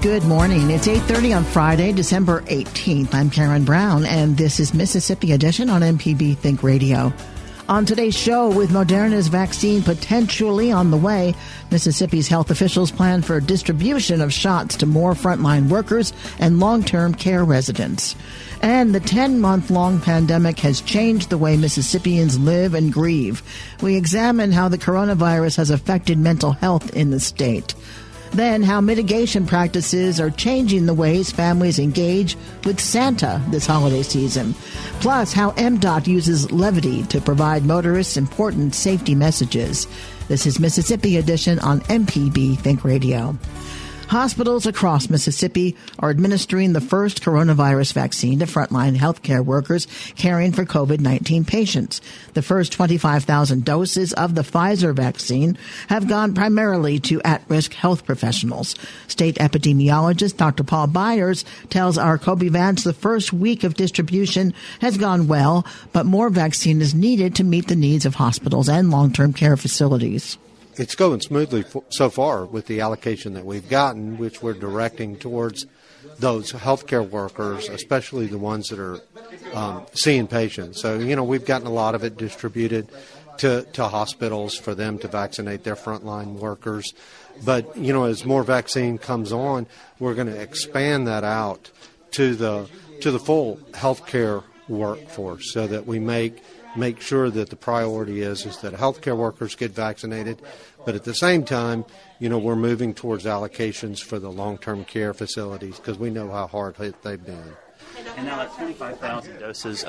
Good morning. It's 8:30 on Friday, December 18th. I'm Karen Brown, and this is Mississippi Edition on MPB Think Radio. On today's show, with Moderna's vaccine potentially on the way, Mississippi's health officials plan for distribution of shots to more frontline workers and long-term care residents. And the 10-month-long pandemic has changed the way Mississippians live and grieve. We examine how the coronavirus has affected mental health in the state. Then, how mitigation practices are changing the ways families engage with Santa this holiday season. Plus, how MDOT uses levity to provide motorists important safety messages. This is Mississippi Edition on MPB Think Radio. Hospitals across Mississippi are administering the first coronavirus vaccine to frontline healthcare workers caring for COVID-19 patients. The first 25,000 doses of the Pfizer vaccine have gone primarily to at-risk health professionals. State epidemiologist Dr. Paul Byers tells our Kobee Vance the first week of distribution has gone well, but more vaccine is needed to meet the needs of hospitals and long-term care facilities. It's going smoothly so far with the allocation that we've gotten, which we're directing towards those healthcare workers, especially the ones that are seeing patients. So, we've gotten a lot of it distributed to hospitals for them to vaccinate their frontline workers. But, as more vaccine comes on, we're going to expand that out to the full healthcare workforce so that we make sure that the priority is that healthcare workers get vaccinated, but at the same time, we're moving towards allocations for the long-term care facilities because we know how hard hit they've been. And now that 25,000 doses,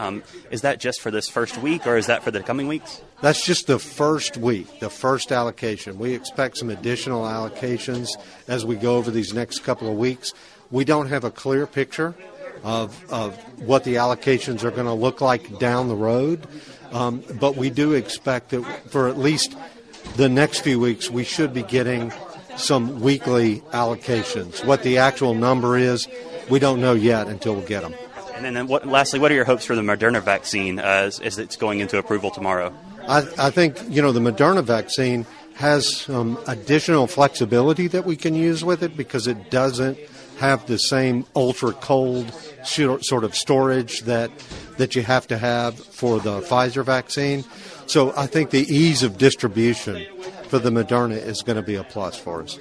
is that just for this first week or is that for the coming weeks? That's just the first week, the first allocation. We expect some additional allocations as we go over these next couple of weeks. We don't have a clear picture of what the allocations are going to look like down the road. But we do expect that for at least the next few weeks, we should be getting some weekly allocations. What the actual number is, we don't know yet until we get them. And then lastly, what are your hopes for the Moderna vaccine as it's going into approval tomorrow? I think, the Moderna vaccine has some additional flexibility that we can use with it because it doesn't have the same ultra-cold sort of storage that you have to have for the Pfizer vaccine. So I think the ease of distribution for the Moderna is going to be a plus for us.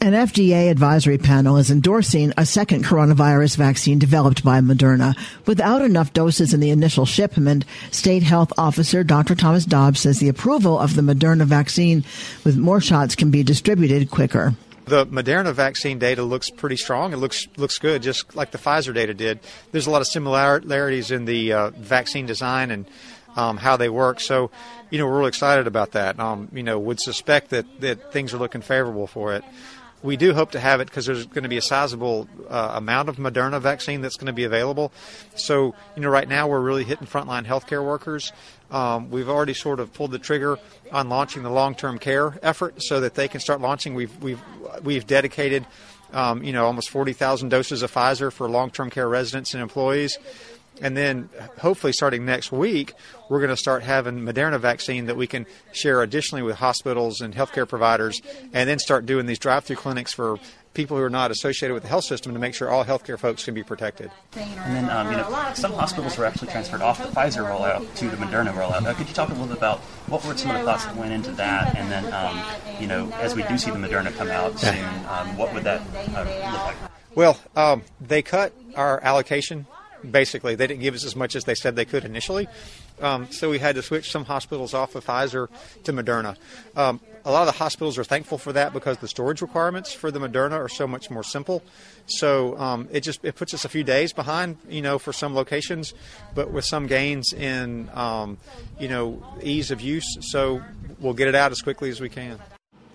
An FDA advisory panel is endorsing a second coronavirus vaccine developed by Moderna. Without enough doses in the initial shipment, State Health Officer Dr. Thomas Dobbs says the approval of the Moderna vaccine with more shots can be distributed quicker. The Moderna vaccine data looks pretty strong. It looks good, just like the Pfizer data did. There's a lot of similarities in the vaccine design and how they work. So, we're really excited about that. Would suspect that things are looking favorable for it. We do hope to have it because there's going to be a sizable amount of Moderna vaccine that's going to be available. So, right now we're really hitting frontline healthcare workers. We've already sort of pulled the trigger on launching the long-term care effort so that they can start launching. We've dedicated, almost 40,000 doses of Pfizer for long-term care residents and employees. And then hopefully starting next week, we're going to start having Moderna vaccine that we can share additionally with hospitals and healthcare providers and then start doing these drive-through clinics for people who are not associated with the health system to make sure all healthcare folks can be protected. And then, some hospitals were actually transferred off the Pfizer rollout to the Moderna rollout. Could you talk a little bit about what were some of the thoughts that went into that? And then, as we do see the Moderna come out soon, what would that look like? Well, they cut our allocation. Basically, they didn't give us as much as they said they could initially. So we had to switch some hospitals off of Pfizer to Moderna. A lot of the hospitals are thankful for that because the storage requirements for the Moderna are so much more simple. So it puts us a few days behind, for some locations, but with some gains in, ease of use. So we'll get it out as quickly as we can.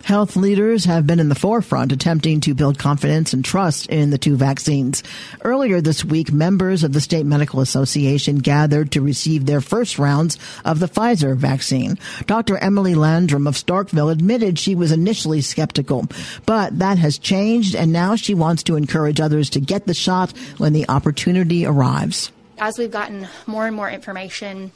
Health leaders have been in the forefront attempting to build confidence and trust in the two vaccines. Earlier this week, members of the State Medical Association gathered to receive their first rounds of the Pfizer vaccine. Dr. Emily Landrum of Starkville admitted she was initially skeptical, but that has changed, and now she wants to encourage others to get the shot when the opportunity arrives. As we've gotten more and more information,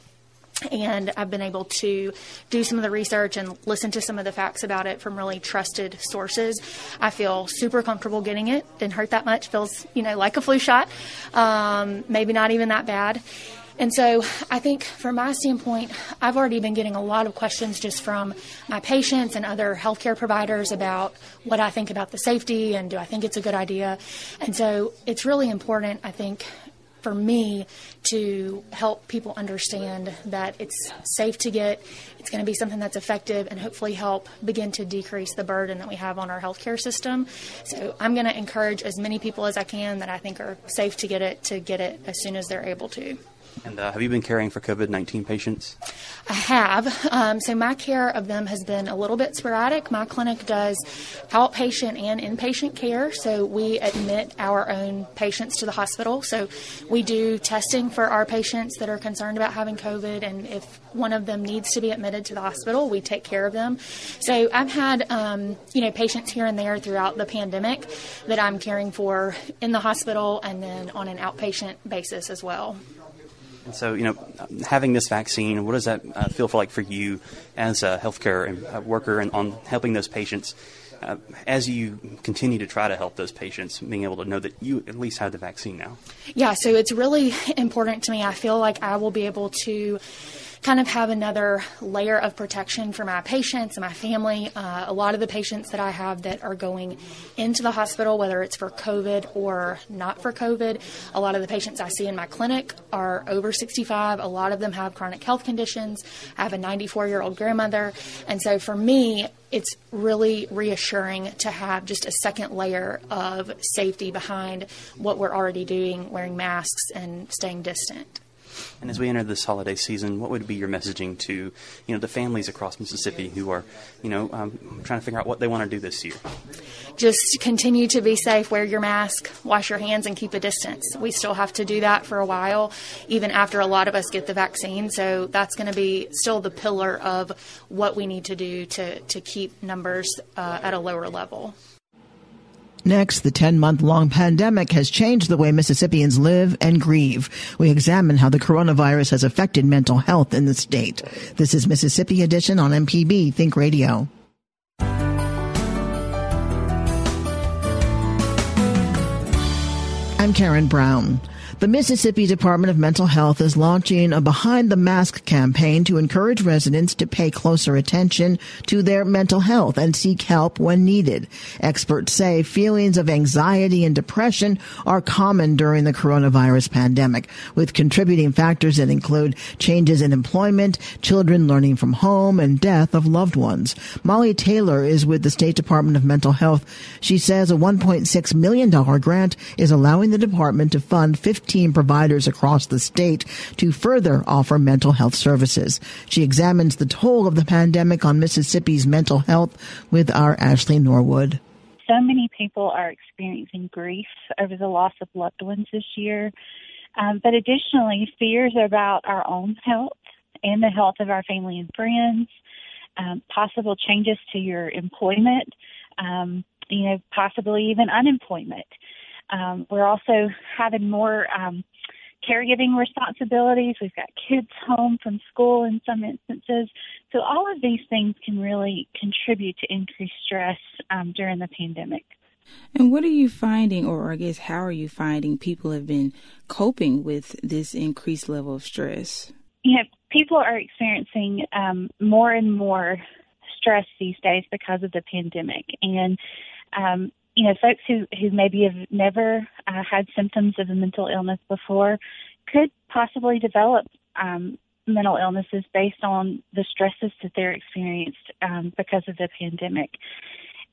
and I've been able to do some of the research and listen to some of the facts about it from really trusted sources, I feel super comfortable getting it. Didn't hurt that much. Feels, like a flu shot. Maybe not even that bad. And so I think from my standpoint, I've already been getting a lot of questions just from my patients and other healthcare providers about what I think about the safety and do I think it's a good idea. And so it's really important, I think, for me to help people understand that it's safe to get, it's going to be something that's effective, and hopefully help begin to decrease the burden that we have on our healthcare system. So I'm going to encourage as many people as I can that I think are safe to get it as soon as they're able to. And have you been caring for COVID-19 patients? I have. So my care of them has been a little bit sporadic. My clinic does outpatient and inpatient care, so we admit our own patients to the hospital. So we do testing for our patients that are concerned about having COVID, and if one of them needs to be admitted to the hospital, we take care of them. So I've had, patients here and there throughout the pandemic that I'm caring for in the hospital and then on an outpatient basis as well. And so, having this vaccine, what does that feel like for you as a healthcare worker and on helping those patients as you continue to try to help those patients, being able to know that you at least have the vaccine now? Yeah, so it's really important to me. I feel like I will be able to kind of have another layer of protection for my patients and my family. A lot of the patients that I have that are going into the hospital, whether it's for COVID or not for COVID, a lot of the patients I see in my clinic are over 65. A lot of them have chronic health conditions. I have a 94-year-old grandmother. And so for me, it's really reassuring to have just a second layer of safety behind what we're already doing, wearing masks and staying distant. And as we enter this holiday season, what would be your messaging to, the families across Mississippi who are, trying to figure out what they want to do this year? Just continue to be safe, wear your mask, wash your hands, and keep a distance. We still have to do that for a while, even after a lot of us get the vaccine. So that's going to be still the pillar of what we need to do to keep numbers at a lower level. Next, the 10-month-long pandemic has changed the way Mississippians live and grieve. We examine how the coronavirus has affected mental health in the state. This is Mississippi Edition on MPB Think Radio. I'm Karen Brown. The Mississippi Department of Mental Health is launching a Behind the Mask campaign to encourage residents to pay closer attention to their mental health and seek help when needed. Experts say feelings of anxiety and depression are common during the coronavirus pandemic, with contributing factors that include changes in employment, children learning from home, and death of loved ones. Molly Taylor is with the State Department of Mental Health. She says a $1.6 million grant is allowing the department to fund 15 providers across the state to further offer mental health services. She examines the toll of the pandemic on Mississippi's mental health with our Ashley Norwood. So many people are experiencing grief over the loss of loved ones this year, but additionally fears about our own health and the health of our family and friends, possible changes to your employment, possibly even unemployment. We're also having more caregiving responsibilities. We've got kids home from school in some instances. So all of these things can really contribute to increased stress during the pandemic. And what are you finding, or I guess how are you finding people have been coping with this increased level of stress? Yeah, people are experiencing more and more stress these days because of the pandemic. And, you know, folks who maybe have never had symptoms of a mental illness before could possibly develop mental illnesses based on the stresses that they're experienced because of the pandemic.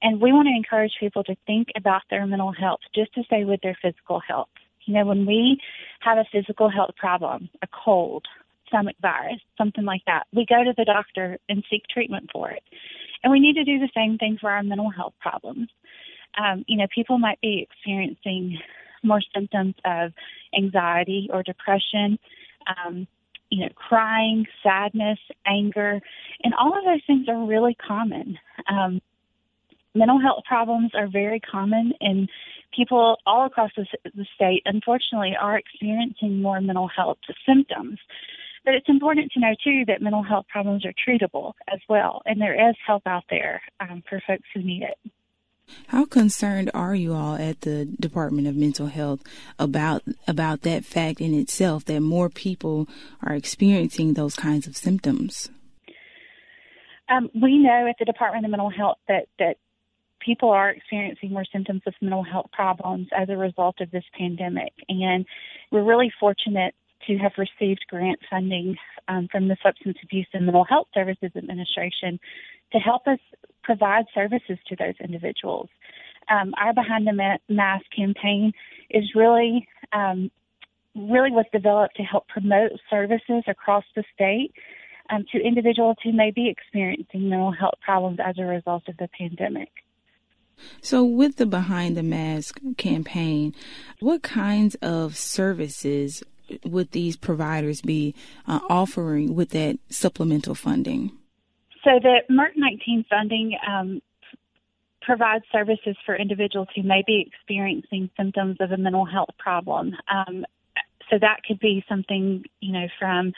And we want to encourage people to think about their mental health just as they would their physical health. You know, when we have a physical health problem, a cold, stomach virus, something like that, we go to the doctor and seek treatment for it. And we need to do the same thing for our mental health problems. You know, people might be experiencing more symptoms of anxiety or depression, you know, crying, sadness, anger, and all of those things are really common. Mental health problems are very common, and people all across the state, unfortunately, are experiencing more mental health symptoms. But it's important to know, too, that mental health problems are treatable as well, and there is help out there for folks who need it. How concerned are you all at the Department of Mental Health about that fact in itself, that more people are experiencing those kinds of symptoms? We know at the Department of Mental Health that people are experiencing more symptoms of mental health problems as a result of this pandemic. And we're really fortunate to have received grant funding from the Substance Abuse and Mental Health Services Administration to help us provide services to those individuals. Our Behind the Mask campaign is really was developed to help promote services across the state to individuals who may be experiencing mental health problems as a result of the pandemic. So with the Behind the Mask campaign, what kinds of services would these providers be offering with that supplemental funding? So the MERC-19 funding provides services for individuals who may be experiencing symptoms of a mental health problem. So that could be something, you know, from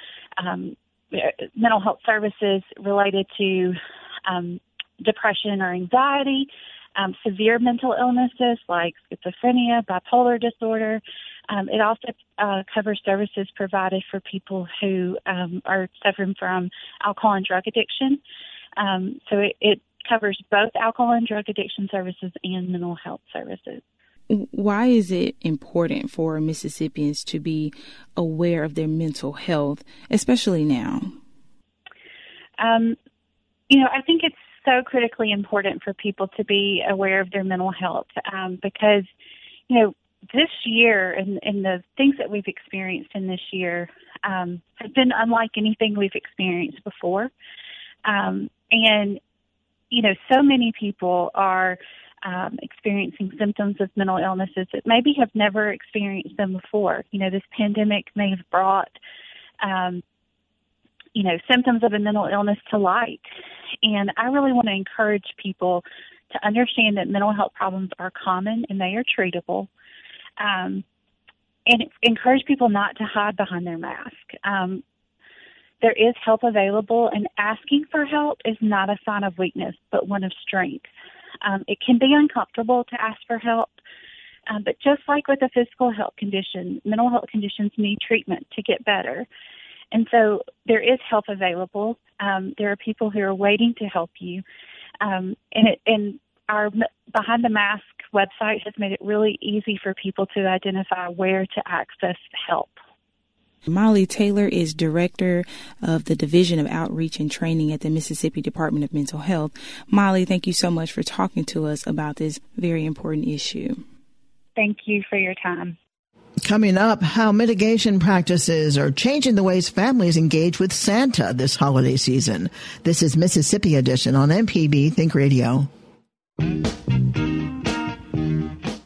mental health services related to depression or anxiety, severe mental illnesses like schizophrenia, bipolar disorder. It also covers services provided for people who are suffering from alcohol and drug addiction. So it covers both alcohol and drug addiction services and mental health services. Why is it important for Mississippians to be aware of their mental health, especially now? You know, I think it's so critically important for people to be aware of their mental health because, you know, this year and the things that we've experienced in this year have been unlike anything we've experienced before. And, you know, so many people are experiencing symptoms of mental illnesses that maybe have never experienced them before. You know, this pandemic may have brought, you know, symptoms of a mental illness to light. And I really want to encourage people to understand that mental health problems are common and they are treatable. And encourage people not to hide behind their mask. There is help available, and asking for help is not a sign of weakness, but one of strength. It can be uncomfortable to ask for help, but just like with a physical health condition, mental health conditions need treatment to get better. And so there is help available. There are people who are waiting to help you. And our Behind the Mask website has made it really easy for people to identify where to access help. Molly Taylor is Director of the Division of Outreach and Training at the Mississippi Department of Mental Health. Molly, thank you so much for talking to us about this very important issue. Thank you for your time. Coming up, how mitigation practices are changing the ways families engage with Santa this holiday season. This is Mississippi Edition on MPB Think Radio.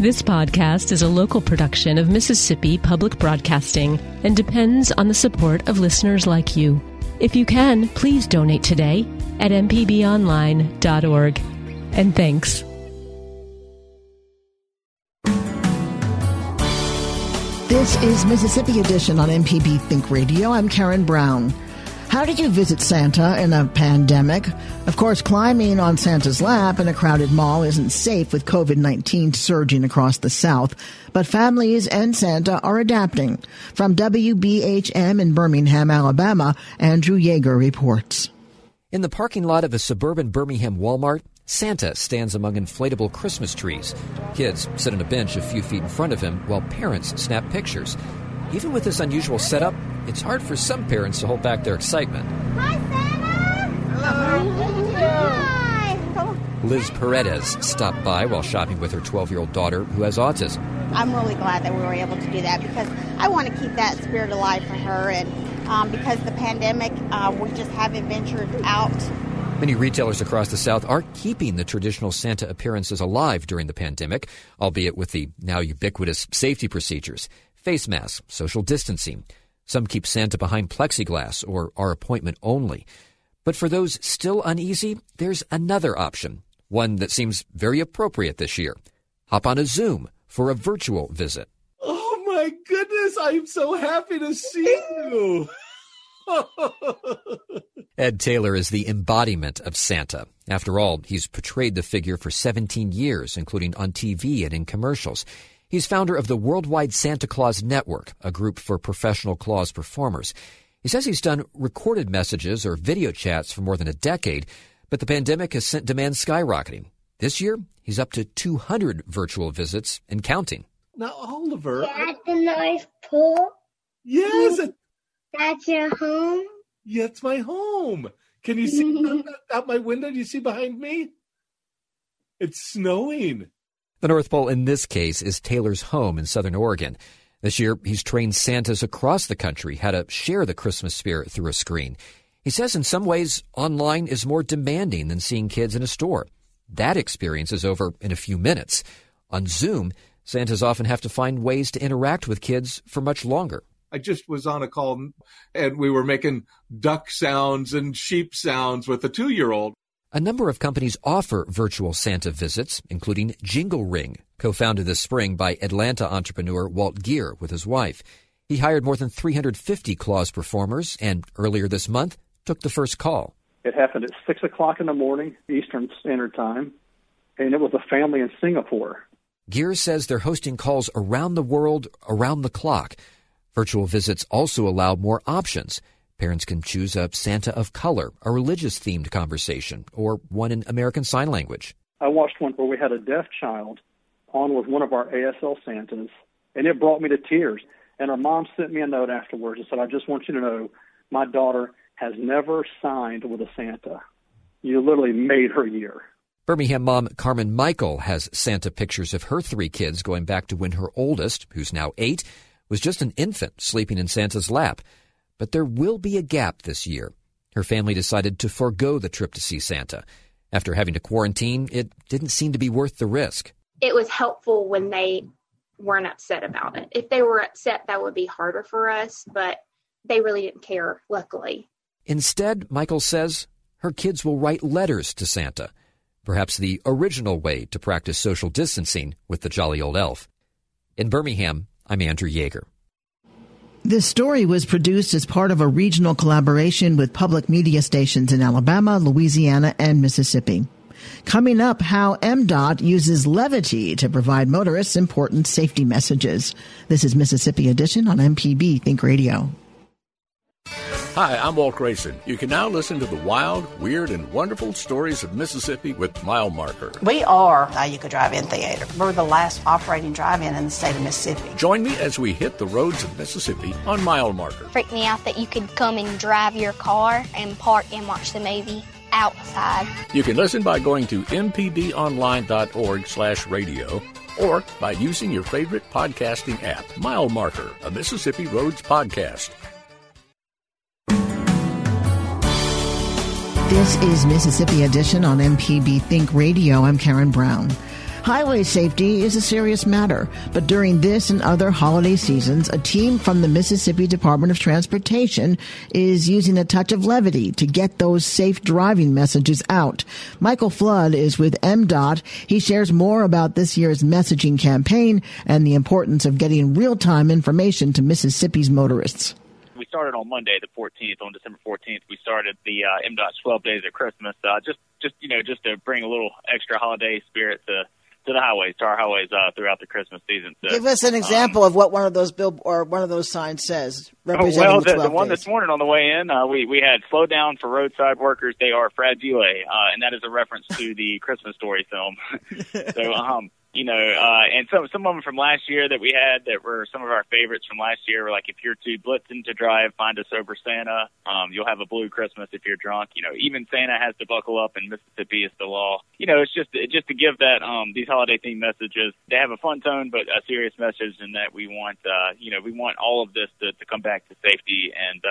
This podcast is a local production of Mississippi Public Broadcasting and depends on the support of listeners like you. If you can, please donate today at mpbonline.org. And thanks. This is Mississippi Edition on MPB Think Radio. I'm Karen Brown. How did you visit Santa in a pandemic? Of course, climbing on Santa's lap in a crowded mall isn't safe with COVID-19 surging across the South, but families and Santa are adapting. From WBHM in Birmingham, Alabama, Andrew Yeager reports. In the parking lot of a suburban Birmingham Walmart, Santa stands among inflatable Christmas trees. Kids sit on a bench a few feet in front of him while parents snap pictures. Even with this unusual setup, it's hard for some parents to hold back their excitement. Hi, Santa! Hello! Hi! Liz Paredes stopped by while shopping with her 12-year-old daughter who has autism. I'm really glad that we were able to do that because I want to keep that spirit alive for her. And because the pandemic, we just haven't ventured out. Many retailers across the South are keeping the traditional Santa appearances alive during the pandemic, albeit with the now ubiquitous safety procedures, face masks, social distancing. Some keep Santa behind plexiglass or are appointment only. But for those still uneasy, there's another option, one that seems very appropriate this year. Hop on a Zoom for a virtual visit. Oh, my goodness. I'm so happy to see you. Ed Taylor is the embodiment of Santa. After all, he's portrayed the figure for 17 years, including on TV and in commercials. He's founder of the Worldwide Santa Claus Network, a group for professional Claus performers. He says he's done recorded messages or video chats for more than a decade, but the pandemic has sent demand skyrocketing. This year, he's up to 200 virtual visits and counting. Now, Oliver... At the nice pool? Yes, that's your home? Yeah, it's my home. Can you see out my window? Do you see behind me? It's snowing. The North Pole in this case is Taylor's home in southern Oregon. This year, he's trained Santas across the country how to share the Christmas spirit through a screen. He says in some ways, online is more demanding than seeing kids in a store. That experience is over in a few minutes. On Zoom, Santas often have to find ways to interact with kids for much longer. I just was on a call and we were making duck sounds and sheep sounds with a 2-year-old. A number of companies offer virtual Santa visits, including Jingle Ring, co-founded this spring by Atlanta entrepreneur Walt Gear with his wife. He hired more than 350 Claus performers and earlier this month took the first call. It happened at 6 o'clock in the morning, Eastern Standard Time, and it was a family in Singapore. Gear says they're hosting calls around the world, around the clock. Virtual visits also allow more options. Parents can choose a Santa of color, a religious-themed conversation, or one in American Sign Language. I watched one where we had a deaf child on with one of our ASL Santas, and it brought me to tears. And her mom sent me a note afterwards and said, I just want you to know my daughter has never signed with a Santa. You literally made her year. Birmingham mom Carmen Michael has Santa pictures of her 3 kids going back to when her oldest, who's now 8, was just an infant sleeping in Santa's lap. But there will be a gap this year. Her family decided to forego the trip to see Santa. After having to quarantine, it didn't seem to be worth the risk. It was helpful when they weren't upset about it. If they were upset, that would be harder for us, but they really didn't care, luckily. Instead, Michael says, her kids will write letters to Santa. Perhaps the original way to practice social distancing with the jolly old elf. In Birmingham, I'm Andrew Yeager. This story was produced as part of a regional collaboration with public media stations in Alabama, Louisiana, and Mississippi. Coming up, how MDOT uses levity to provide motorists important safety messages. This is Mississippi Edition on MPB Think Radio. Hi, I'm Walt Grayson. You can now listen to the wild, weird, and wonderful stories of Mississippi with Mile Marker. We are a You Could Drive-In Theater. We're the last operating drive-in in the state of Mississippi. Join me as we hit the roads of Mississippi on Mile Marker. Freaked me out that you could come and drive your car and park and watch the movie outside. You can listen by going to mpbonline.org/radio or by using your favorite podcasting app. Mile Marker, a Mississippi Roads podcast. This is Mississippi Edition on MPB Think Radio. I'm Karen Brown. Highway safety is a serious matter, but during this and other holiday seasons, a team from the Mississippi Department of Transportation is using a touch of levity to get those safe driving messages out. Michael Flood is with MDOT. He shares more about this year's messaging campaign and the importance of getting real-time information to Mississippi's motorists. We started on Monday, the 14th, on December 14th. We started the MDOT 12 Days of Christmas, just to bring a little extra holiday spirit to the highways, to our highways throughout the Christmas season. So, give us an example of what one of those signs says. Well, the one this morning on the way in, we had slow down for roadside workers. They are fragile, and that is a reference to the Christmas Story film. So, and some of them from last year that we had that were some of our favorites from last year were like, if you're too blitzing to drive, find a sober Santa. You'll have a blue Christmas if you're drunk. You know, even Santa has to buckle up, and Mississippi is the law. You know, it's just to give that these holiday themed messages. They have a fun tone, but a serious message, and that we want we want all of this to come back to safety and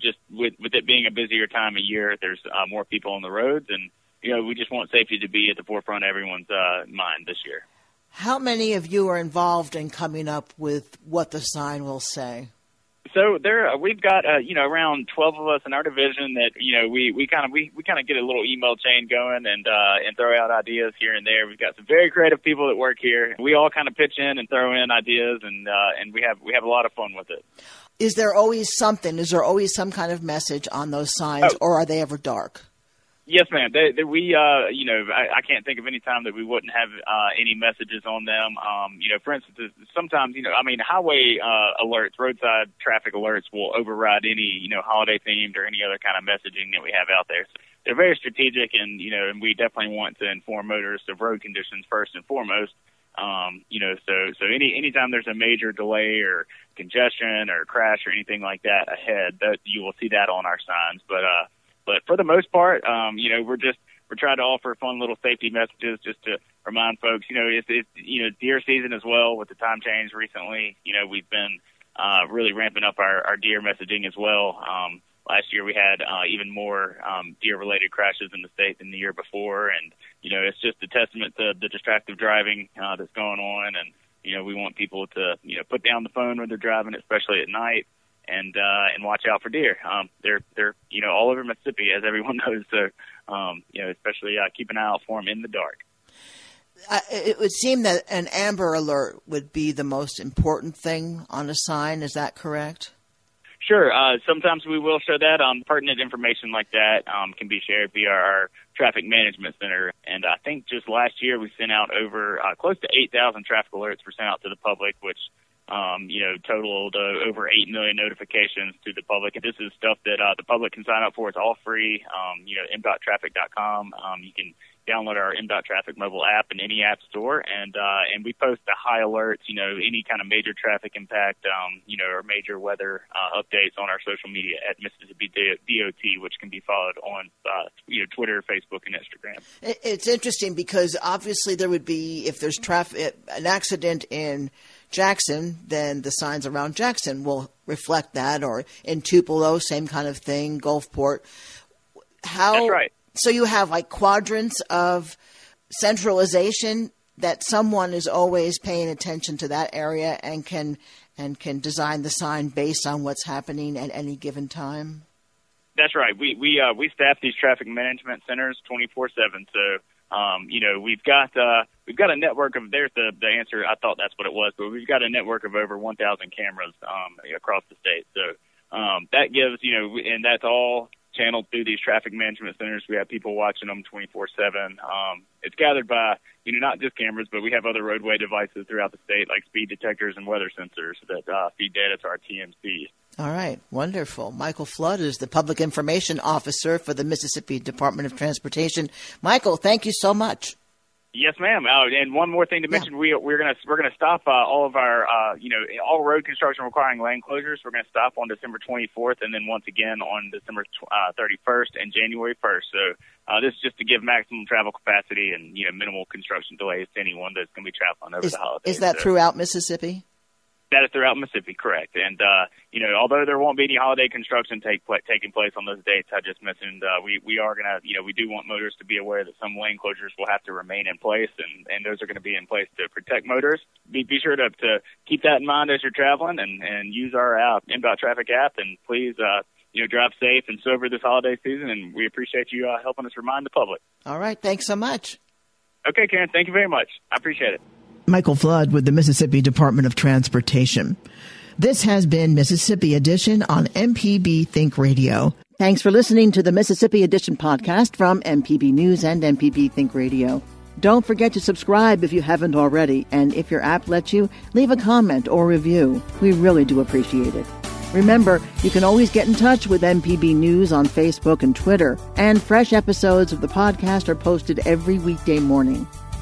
just with it being a busier time of year, there's more people on the roads and. You know, we just want safety to be at the forefront of everyone's mind this year. How many of you are involved in coming up with what the sign will say? So we've got around 12 of us in our division that we kind of get a little email chain going and throw out ideas here and there. We've got some very creative people that work here. We all kind of pitch in and throw in ideas, and we have a lot of fun with it. Is there always something? Is there always some kind of message on those signs, or are they ever dark? Yes, ma'am. I can't think of any time that we wouldn't have any messages on them. For instance, sometimes, highway alerts, roadside traffic alerts will override any, holiday-themed or any other kind of messaging that we have out there. So they're very strategic, and, and we definitely want to inform motorists of road conditions first and foremost. So anytime there's a major delay or congestion or crash or anything like that ahead, you will see that on our signs. But for the most part, we're trying to offer fun little safety messages just to remind folks, it's deer season as well with the time change recently. We've been really ramping up our deer messaging as well. Last year we had even more deer-related crashes in the state than the year before. And, it's just a testament to the distractive driving that's going on. And, we want people to, put down the phone when they're driving, especially at night. And watch out for deer. They're all over Mississippi, as everyone knows. So especially keep an eye out for them in the dark. It would seem that an Amber Alert would be the most important thing on a sign. Is that correct? Sure. Sometimes we will show that. Pertinent information like that can be shared via our traffic management center. And I think just last year we sent out over close to 8,000 traffic alerts were sent out to the public, which. Totaled over 8 million notifications to the public. And this is stuff that the public can sign up for. It's all free, mdottraffic.com. You can download our MDOT Traffic mobile app in any app store. And we post the high alerts, any kind of major traffic impact, or major weather updates on our social media at Mississippi DOT, which can be followed on Twitter, Facebook, and Instagram. It's interesting because obviously there would be, if there's an accident in Jackson, then the signs around Jackson will reflect that, or in Tupelo, same kind of thing, Gulfport. That's right. So you have like quadrants of centralization that someone is always paying attention to that area and can design the sign based on what's happening at any given time? That's right. We staff these traffic management centers 24/7, so we've got a network of, there's the answer, I thought that's what it was, but we've got a network of over 1,000 cameras across the state. So that gives, and that's all channeled through these traffic management centers. We have people watching them 24/7. It's gathered by, not just cameras, but we have other roadway devices throughout the state like speed detectors and weather sensors that feed data to our TMC. All right. Wonderful. Michael Flood is the Public Information Officer for the Mississippi Department of Transportation. Michael, thank you so much. Yes, ma'am. And one more thing to mention, we're going to stop all of our, all road construction requiring lane closures. We're going to stop on December 24th and then once again on December 31st and January 1st. So this is just to give maximum travel capacity and, minimal construction delays to anyone that's going to be traveling over the holidays. Is that throughout Mississippi? that throughout Mississippi, correct. And, although there won't be any holiday construction taking place on those dates I just mentioned, we are going to, we do want motorists to be aware that some lane closures will have to remain in place, and those are going to be in place to protect motorists. Be sure to keep that in mind as you're traveling and use our inbound traffic app, and please, drive safe and sober this holiday season, and we appreciate you helping us remind the public. All right. Thanks so much. Okay, Karen. Thank you very much. I appreciate it. Michael Flood with the Mississippi Department of Transportation. This has been Mississippi Edition on MPB Think Radio. Thanks for listening to the Mississippi Edition podcast from MPB News and MPB Think Radio. Don't forget to subscribe if you haven't already, and if your app lets you, leave a comment or review. We really do appreciate it. Remember, you can always get in touch with MPB News on Facebook and Twitter, and fresh episodes of the podcast are posted every weekday morning.